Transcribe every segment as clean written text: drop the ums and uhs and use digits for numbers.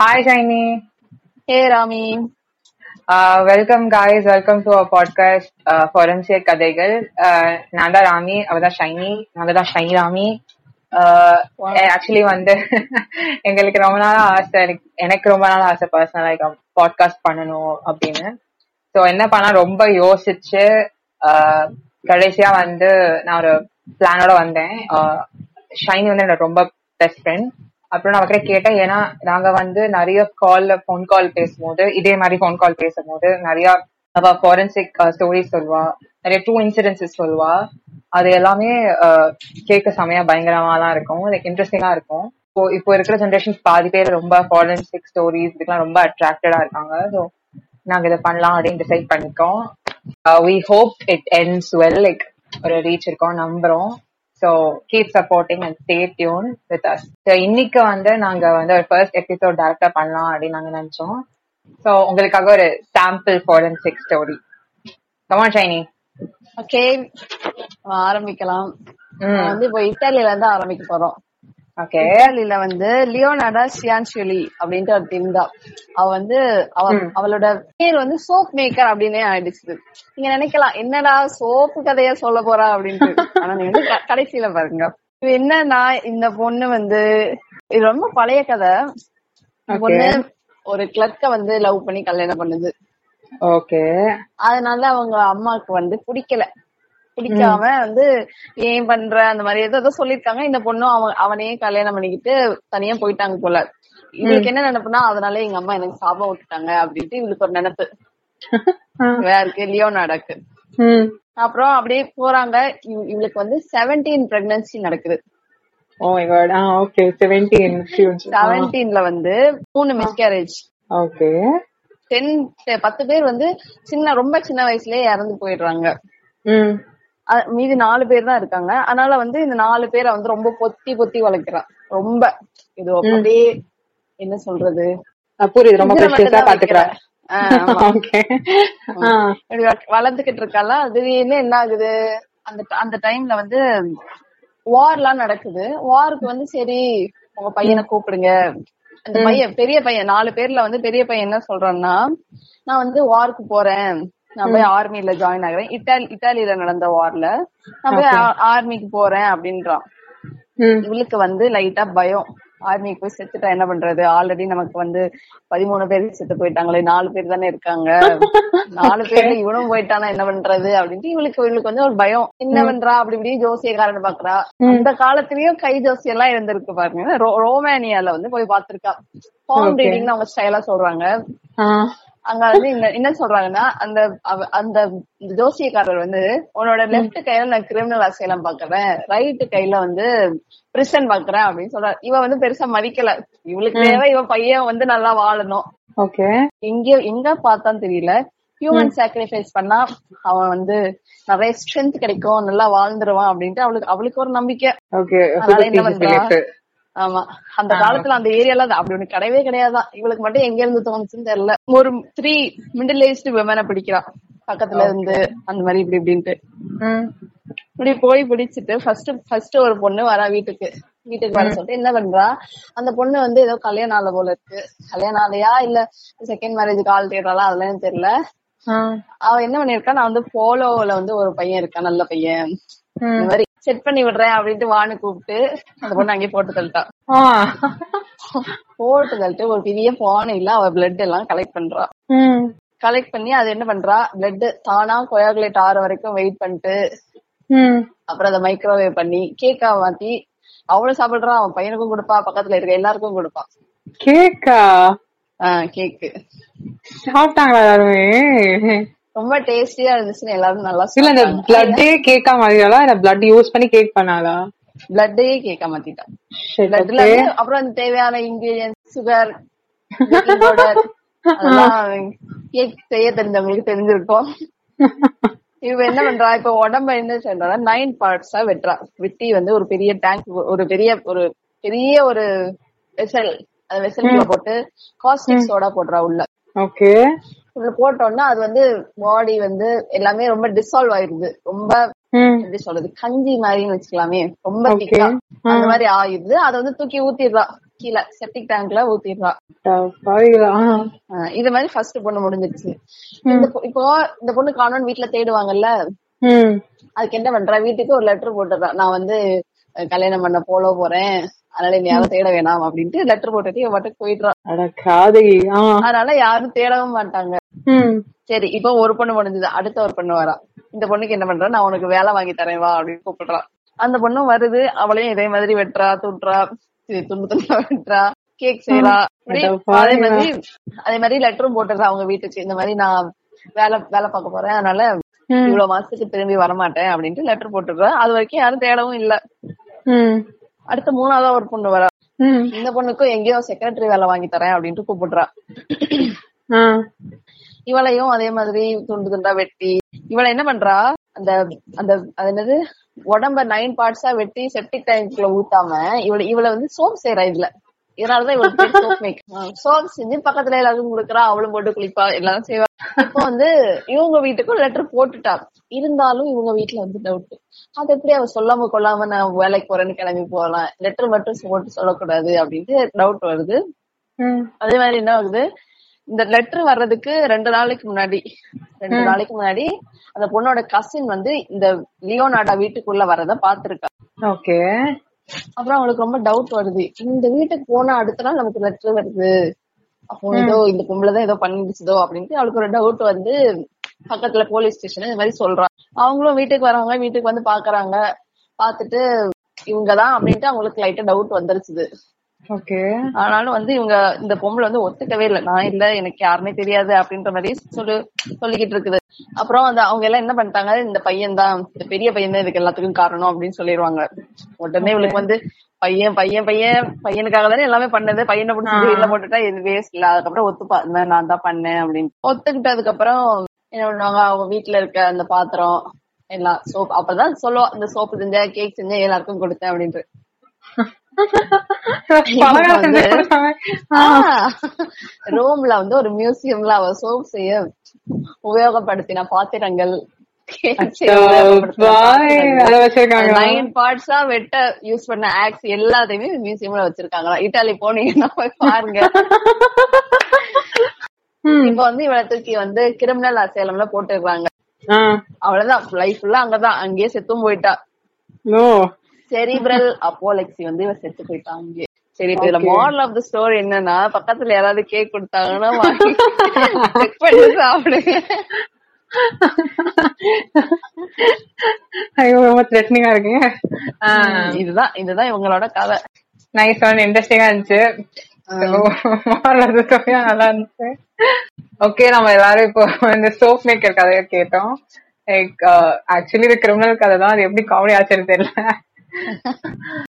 Hi, Shaini. Hey, Rami. Welcome, guys. Welcome to our podcast, Forum Se Kadegal. Nanda Rami, Avada Shaini, Nanda Shaini Rami. Actually, வந்து எங்களுக்கு ரொம்ப நாள் ஆசை, எனக்கு ரொம்ப நாள் ஆசை பர்சனலா பாட்காஸ்ட் பண்ணணும் அப்படின்னு. ஸோ என்ன பண்ணா ரொம்ப யோசிச்சு கடைசியா வந்து நான் ஒரு பிளானோட வந்தேன். ஷைனி வந்து என்னோட ரொம்ப பெஸ்ட் ஃப்ரெண்ட். அப்புறம் நான் அவர்கிட்ட கேட்டேன், ஏன்னா நாங்க வந்து நிறைய ஃபோன் கால் பேசும்போது, இதே மாதிரி ஃபோன் கால் பேசும்போது நிறைய அவ ஃபாரன்சிக் ஸ்டோரிஸ் சொல்லுவா, நிறைய ட்ரூ இன்சிடென்சஸ் சொல்லுவா. அது எல்லாமே கேட்க செமையா பயங்கரமா தான் இருக்கும், எனக்கு இன்ட்ரெஸ்டிங்கா இருக்கும். இப்போ இருக்கிற ஜென்ரேஷன்ஸ் பாதி பேர் ரொம்ப ஃபாரன்சிக் ஸ்டோரிஸ் இதுக்கெல்லாம் ரொம்ப அட்ராக்டடா இருக்காங்க. ஸோ நாங்க இதை பண்ணலாம் அப்படின்னு டிசைட் பண்ணிக்கோம். We hope it ends well, like ஒரு ரீச் இருக்கோம் நம்புறோம். So keep supporting and stay tuned with us. So இன்னைக்கு வந்து நாங்க வந்து ஒரு ஃபர்ஸ்ட் எபிசோட் டைரக்டா பண்ணலாம் அப்படின்னு நாங்க நினைச்சோம். ஸோ உங்களுக்காக ஒரு sample forensic story. Come on, Shaini. Okay, ஆரம்பிக்கலாம். வந்து இப்போ இத்தாலியில இருந்து ஆரம்பிக்க போறோம். ஓகே, இத்தாலியில வந்து லியோனார்டோ சியான்சியோலி அப்படின்ட்டு ஒரு திண்டா. அவ வந்து அவளோட பேர் வந்து சோப் மேக்கர் அப்படின்னே ஆயிடுச்சு. நீங்க நினைக்கலாம் என்னடா சோப்பு கதையா சொல்ல போறா அப்படின்ட்டு, ஆனா நீங்க வந்து கடைசியில பாருங்க இது என்னன்னா, இந்த பொண்ணு வந்து இது ரொம்ப பழைய கதை. பொண்ணு ஒரு கிளர்க்க வந்து லவ் பண்ணி கல்யாணம் பண்ணுது. ஓகே, அதனால அவங்க அம்மாவுக்கு வந்து பிடிக்காம வந்து ஏன் பண்ற அந்த மாதிரி ஏதோ சொல்லிருக்காங்க. இந்த பொண்ணும் அவனையே கல்யாணம் பண்ணிக்கிட்டு தனியா போயிட்டாங்க போல. இவளுக்கு என்ன நினைப்புனா, அதனால எங்க அம்மா எனக்கு சாபம் விட்டுட்டாங்க அப்படின்ட்டு இவளுக்கு ஒரு நினைப்பு வேறக்கு லியோனார்டோக்கு. அப்புறம் அப்படியே போறாங்க. இவளுக்கு வந்து 17 பிரெக்னன்சி நடக்குது. Oh my God. Okay, 17ல வந்து 3 மிஸ்கேரேஜ். ஓகே, 10 பேர் வந்து ரொம்ப சின்ன வயசுலயே இறந்து போயிடுறாங்க. மீதி 4 பேர் தான் இருக்காங்க. அதனால வந்து இந்த 4 பேரை வந்து ரொம்ப பொத்தி வளர்க்கிறான். ரொம்ப இது அப்படியே என்ன சொல்றது, வளர்ந்துகிட்டு இருக்கால. அதுல என்ன ஆகுது, அந்த டைம்ல வந்து வார்லாம் நடக்குது. வாருக்கு வந்து சரி உங்க பையனை கூப்பிடுங்க. அந்த பையன், பெரிய பையன், 4 பேர்ல வந்து பெரிய பையன் என்ன சொல்றான்னா, நான் வந்து வார்க்கு போறேன், நான் போய் ஆர்மில ஜாயின் ஆகிறேன். இத்தாலியில நடந்த வார்ல நான் போய் ஆர்மிக்கு போறேன் அப்படின்றான். இவளுக்கு வந்து லைட்டா பயம், ஆர்மிக்கு போய் செத்துட்டா என்ன பண்றது, ஆல்ரெடி நமக்கு வந்து 13 பேர் செத்து போயிட்டாங்களே, 4 பேர் தானே இருக்காங்க, 4 பேர்ல இவனும் போயிட்டானா என்ன பண்றது அப்படின்ட்டு இவளுக்கு வந்து ஒரு பயம். என்ன பண்றா, அப்படி இப்படி ஜோசியக்காரன் பாக்குறா. அந்த காலத்திலயும் கை ஜோசியெல்லாம் இருந்திருக்கு பாருங்க. ரோமானியால வந்து போய் பாத்திருக்கா. ஃபார்ம் ரீடிங்னு அவங்க ஸ்டைலா சொல்றாங்க. அங்க வந்து என்ன சொல்றாங்கன்னா, அந்த ஜோசியக்காரர் வந்து உன்னோட லெப்ட் கையில நான் கிரிமினல் அசைலம் பாக்குறேன், ரைட்டு கையில வந்து பிரிசன் பாக்குறேன் அப்படின்னு சொல்ற. இவ வந்து பெருசா மதிக்கல, இவளுக்கு தேவை இவ பையன் வந்து நல்லா வாழணும். ஓகே, எங்க பார்த்தான்னு தெரியல, ஹியூமன் சாக்ரிஃபைஸ் பண்ணா அவன் வந்து நிறைய ஸ்ட்ரென்த் கிடைக்கும், நல்லா வாழ்ந்துருவான் அப்படின்ட்டு அவளுக்கு ஒரு நம்பிக்கை. ஆமா, அந்த காலத்துல அந்த ஏரியால அப்படி ஒண்ணு கிடையவே கிடையாதான். இவளுக்கு மட்டும் எங்க இருந்து தோணுச்சுன்னு தெரியல. ஒரு 3 மிடில் ஏஜ்டு விமனை பிடிக்கிறான் பக்கத்துல இருந்து. அந்த மாதிரி இப்படி இப்படின்ட்டு இப்படி போய் பிடிச்சிட்டு ஃபர்ஸ்ட் ஒரு பொண்ணு வரா வீட்டுக்கு வர சொல்லிட்டு என்ன பண்றா, அந்த பொண்ணு வந்து ஏதோ கல்யாண ஆள போல இருக்கு. கல்யாண ஆளையா இல்ல செகண்ட் மேரேஜுக்கு ஆள் தேடுறாளா அதெல்லாம் தெரியல. அவ என்ன பண்ணிருக்கா, நான் வந்து போலோல வந்து ஒரு பையன் இருக்கான், நல்ல பையன், இந்த மாதிரி செட் பண்ணி விடுறேன் அப்படின்ட்டு வானு கூப்பிட்டு அந்த பொண்ணு அங்கேயே போட்டு தள்ளிட்டு ஒரு பெரிய பானை இல்ல அவ பிளட் எல்லாம் கலெக்ட் பண்ணி அது என்ன பண்றா, பிளட் தானா கோயாகுலேட் ஆற வரைக்கும் வெயிட் பண்ணிட்டு அப்புறம் அதை மைக்ரோவேவ் பண்ணி கேக்கா மாத்தி அவளும் சாப்பிடுறான். அவன் பையனுக்கும் கொடுப்பா, பக்கத்துல இருக்க எல்லாருக்கும் கொடுப்பா. கேக்கு சாப்பிட்டாங்களா எல்லாருமே, ரொம்ப டேஸ்டியா இருந்துச்சு. எல்லாரும் நல்லா இல்ல, பிளட்டே கேக்கா மாத்திட்டாளா இல்ல பிளட் யூஸ் பண்ணி கேக் பண்ணாளா? பிளட்டே கேக்கா மாத்திட்டான். அப்புறம் தேவையான இன்கிரீடியன்ஸ், சுகர், கேக் செய்ய தெரிஞ்சவங்களுக்கு தெரிஞ்சிருக்கும். இவ என்ன பண்றா, இப்ப உடம்ப என்ன சொல்றா, 9 பார்ட்ஸா வெட்டுறா. வெட்டி வந்து ஒரு பெரிய டேங்க், ஒரு பெரிய வெசல், அந்த வெசல்ல போட்டு காஸ்டிக் சோடா போடுறா உள்ள. ஓகே, உள்ள போட்டோம்னா அது வந்து பாடி வந்து எல்லாமே ரொம்ப டிசால்வ் ஆயிருது. ரொம்ப எப்படி சொல்றது, கஞ்சி மாதிரின்னு வச்சுக்கலாமே, ரொம்ப திக்கா அந்த மாதிரி ஆயிடுது. அத வந்து தூக்கி ஊத்திடுறா. கீழே செப்டிக் டேங்க்ல ஊத்திடுவா. இது மாதிரி ஃபர்ஸ்ட் பொண்ணு முடிஞ்சிருச்சு. இப்போ இந்த பொண்ணு காணோன்னு வீட்டுல தேடுவாங்கல்ல, அதுக்கு என்ன பண்றா, வீட்டுக்கு ஒரு லெட்டர் போட்டுறா, நான் வந்து கல்யாணம் பண்ண போல போறேன், அதனால என்ன யாரும் தேட வேணாம் அப்படின்ட்டு லெட்டர் போட்டுட்டு மட்டும் போயிடுறான். அதனால யாரும் தேடவும் மாட்டாங்க. சரி, இப்போ ஒரு பொண்ணு முடிஞ்சது, அடுத்த ஒரு பொண்ணு வரா. இந்த பொண்ணுக்கு என்ன பண்றா, நான் உனக்கு வேலை வாங்கி தரேன் வா அப்படின்னு கூப்பிடுறான். அந்த பொண்ணும் வருது, அவளையும் இதே மாதிரி வெட்டுறா, துட்டுறா, துண்டு துண்டா வெட்டுறா, கேக் செய்யறா, அதே மாதிரி லெட்டரும் போட்டுறா அவங்க வீட்டுக்கு. இந்த மாதிரி நான் வேலை பார்க்க போறேன், அதனால இவ்வளவு மாசத்துக்கு திரும்பி வரமாட்டேன் அப்படின்ட்டு லெட்டர் போட்டுடுறா. அது வரைக்கும் யாரும் தேடவும் இல்ல. அடுத்த மூணாவதா ஒரு பொண்ணு வரா. இந்த பொண்ணுக்கும் எங்கேயோ செக்ரட்டரி வேலை வாங்கி தரேன் அப்படின்ட்டு கூப்பிடுறா. இவளையும் அதே மாதிரி துண்டு துண்டா வெட்டி, இவளை என்ன பண்றா, அந்த அந்த என்னது உடம்ப 9 parts வெட்டி செப்டிக் டேங்க்ல ஊத்தாம இவளை வந்து சோப் செய்யறா. இதுல இதனாலதான் இவளுக்கு சோப் மேக்கர். சோப் செஞ்சு பக்கத்துல எல்லாரும் கொடுக்குறா, அவளும் போட்டு குளிப்பா, எல்லாரும் செய்வா. இப்போ வந்து இவங்க வீட்டுக்கும் லெட்டர் போட்டுட்டா. இருந்தாலும் இவங்க வீட்டுல வந்து டவுட், அது எப்படி அவ சொல்லாம கொள்ளாம நான் வேலைக்கு போறேன்னு கிளம்பி போகலாம், லெட்டர் மட்டும் போட்டு சொல்லக்கூடாது அப்படின்ட்டு டவுட் வருது. அதே மாதிரி என்ன ஆகுது, இந்த லெட்டர் வர்றதுக்கு 2 நாளைக்கு முன்னாடி அந்த பொண்ணோட கசின் வந்து இந்த லியோனார்டோ வீட்டுக்குள்ள வரத பாத்துருக்கா. ஓகே, அப்புறம் அவளுக்கு ரொம்ப டவுட் வருது, இந்த வீட்டுக்கு போனா அடுத்த நாள் நமக்கு லெட்டர் வருது, அப்போ ஏதோ இந்த பொம்பளைதான் ஏதோ பண்ணிடுச்சதோ அப்படின்ட்டு அவளுக்கு ஒரு டவுட் வந்து பக்கத்துல போலீஸ் ஸ்டேஷன் இந்த மாதிரி சொல்றான். அவங்களும் வீட்டுக்கு வரவங்க வீட்டுக்கு வந்து பாக்குறாங்க. பாத்துட்டு இவங்கதான் அப்படின்ட்டு அவங்களுக்கு லைட்டா டவுட் வந்துருச்சு. ஆனாலும் வந்து இவங்க இந்த பொம்பளை வந்து ஒத்துக்கவே இல்லை, நான் இல்ல, எனக்கு யாருமே தெரியாது அப்படின்ற மாதிரி சொல்லிக்கிட்டு இருக்குது. அப்புறம் அவங்க எல்லாம் என்ன பண்ணிட்டாங்க, இந்த பையன் தான், இந்த பெரிய பையன் தான் இதுக்கு எல்லாத்துக்கும் காரணம் அப்படின்னு சொல்லிடுவாங்க. உடனே இவளுக்கு வந்து பையன் பையன் பையன் பையனுக்காக தானே எல்லாமே பண்ணது, பையனை பிடிச்சி வீட்டுல போட்டுட்டா எது வேஸ்ட் இல்ல, அதுக்கப்புறம் ஒத்துப்பா நான் தான் பண்ணேன் அப்படின்னு ஒத்துக்கிட்டதுக்கு அப்புறம் என்ன பண்ணுவாங்க, அவங்க வீட்டுல இருக்க அந்த பாத்திரம் எல்லாம் சோப், அப்பதான் சொல்லுவா, இந்த சோப்பு செஞ்ச கேக் செஞ்ச எல்லாருக்கும் கொடுத்தேன் அப்படின்ட்டு. ரோம்ல வந்து ஒரு மியூசியம்ல அவ சோப் செய்ய உபயோகப்படுத்தின பாத்திரங்கள், 9 parts வெட்ட யூஸ் பண்ண ஆக்ஸ் எல்லாத்தையுமே மியூசியம்ல வச்சிருக்காங்களா. இட்டாலி போனீங்கன்னா போய் பாருங்க. இப்ப வந்து இவளை தூக்கி வந்து கிரிமினல் அசைலம்ல போட்டுருக்காங்க. அவ்வளவுதான், லைஃப் ஃபுல்லா அங்கதான், அங்கேயே செத்தும் போயிட்டா. செரிபிரல் அப்போலெக்சி வந்து இவ செத்து போயிட்டாங்க. சரி, இப்ப இதுல மாரல் ஆஃப் தி ஸ்டோரி என்னன்னா, பக்கத்துல யாராவது கேக் கொடுத்தாங்கன்னா செக் பண்ணி சாப்பிடுங்க. ரொம்ப த்ரெட்னிங்கா இருக்குங்க. இதுதான் இவங்களோட கதை. நைஸ் ஒன், இன்ட்ரெஸ்டிங்கா இருந்துச்சு. நல்லா இருந்துச்சு. ஓகே, நம்ம எல்லாரும் இப்போ இந்த சோப் மேக்கர் கதையை கேட்டோம். ஆக்சுவலி இது கிரிமினல் கதை தான், அது எப்படி காமெடி ஆச்சுன்னு தெரியல.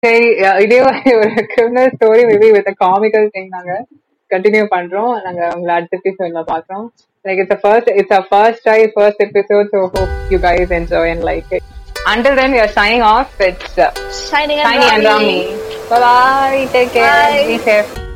சரி, இதே மாதிரி ஒரு criminal story maybe with a comical thing நாங்க கண்டினியூ பண்றோம். நாங்க உங்களை அடுத்த எபிசோட்ல பாக்குறோம். Like it's our first episode, so hope you guys enjoy and like it. Until then, we are signing off. It's Shiny and Rami. Bye bye. Take care. Bye. Be safe.